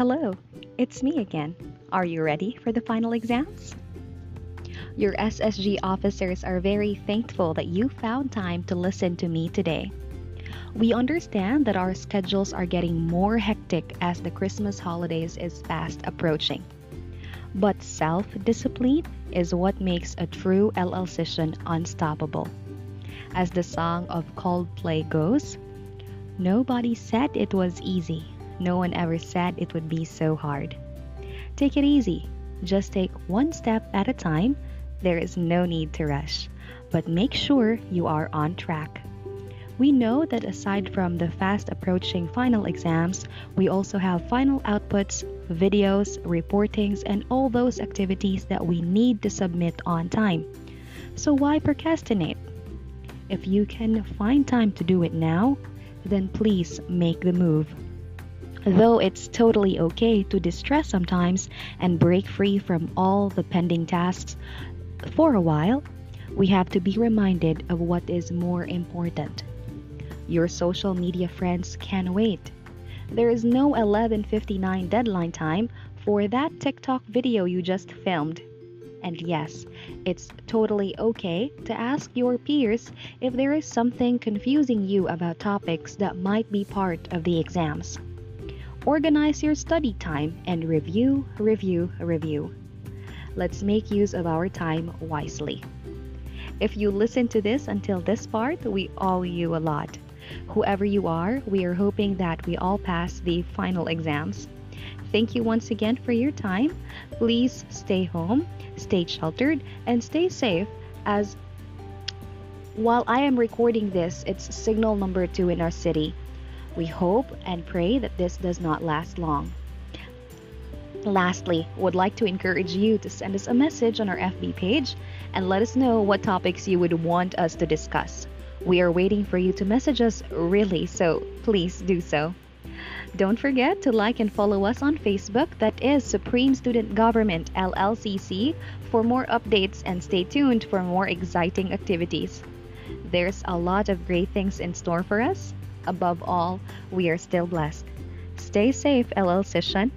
Hello, it's me again. Are you ready for the final exams? Your SSG officers are very thankful that you found time to listen to me today. We understand that our schedules are getting more hectic as the Christmas holidays is fast approaching. But self-discipline is what makes a true LLCician unstoppable. As the song of Coldplay goes, "Nobody said it was easy. No one ever said it would be so hard." Take it easy. Just take one step at a time. There is no need to rush, but make sure you are on track. We know that aside from the fast approaching final exams, we also have final outputs, videos, reportings, and all those activities that we need to submit on time. So why procrastinate? If you can find time to do it now, then please make the move. Though it's totally okay to distress sometimes and break free from all the pending tasks for a while, we have to be reminded of what is more important. Your social media friends can wait. There is no 11:59 deadline time for that TikTok video you just filmed. And yes, it's totally okay to ask your peers if there is something confusing you about topics that might be part of the exams. Organize your study time and review, review. Let's make use of our time wisely. If you listen to this until this part, we owe you a lot. Whoever you are, we are hoping that we all pass the final exams. Thank you once again for your time. Please stay home, stay sheltered, and stay safe, as while I am recording this, it's signal number 2 in our city. We hope and pray that this does not last long. Lastly, would like to encourage you to send us a message on our FB page and let us know what topics you would want us to discuss. We are waiting for you to message us, really, so please do so. Don't forget to like and follow us on Facebook, that is Supreme Student Government LLCC, for more updates, and stay tuned for more exciting activities. There's a lot of great things in store for us. Above all, we are still blessed. Stay safe, LLCician.